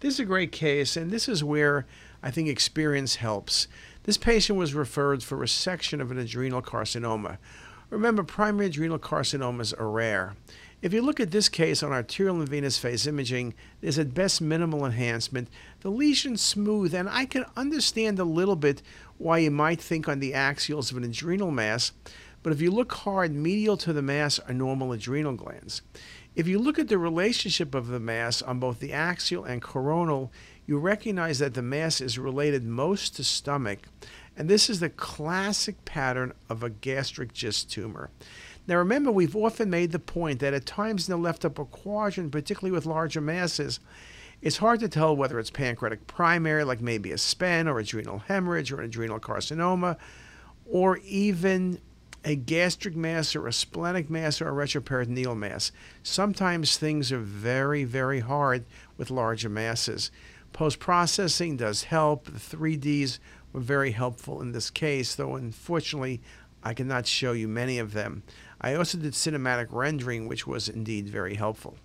This is a great case, and this is where I think experience helps. This patient was referred for resection of an adrenal carcinoma. Remember, primary adrenal carcinomas are rare. If you look at this case on arterial and venous phase imaging, there's at best minimal enhancement. The lesion's smooth, and I can understand a little bit why you might think on the axials of an adrenal mass, but if you look hard, medial to the mass are normal adrenal glands. If you look at the relationship of the mass on both the axial and coronal, you recognize that the mass is related most to stomach, and this is the classic pattern of a gastric GIST tumor. Now remember, we've often made the point that at times in the left upper quadrant, particularly with larger masses, it's hard to tell whether it's pancreatic primary, like maybe a SPEN or adrenal hemorrhage or an adrenal carcinoma, or even a gastric mass or a splenic mass or a retroperitoneal mass. Sometimes things are very, very hard with larger masses. Post-processing does help. The 3Ds were very helpful in this case, though unfortunately I cannot show you many of them. I also did cinematic rendering, which was indeed very helpful.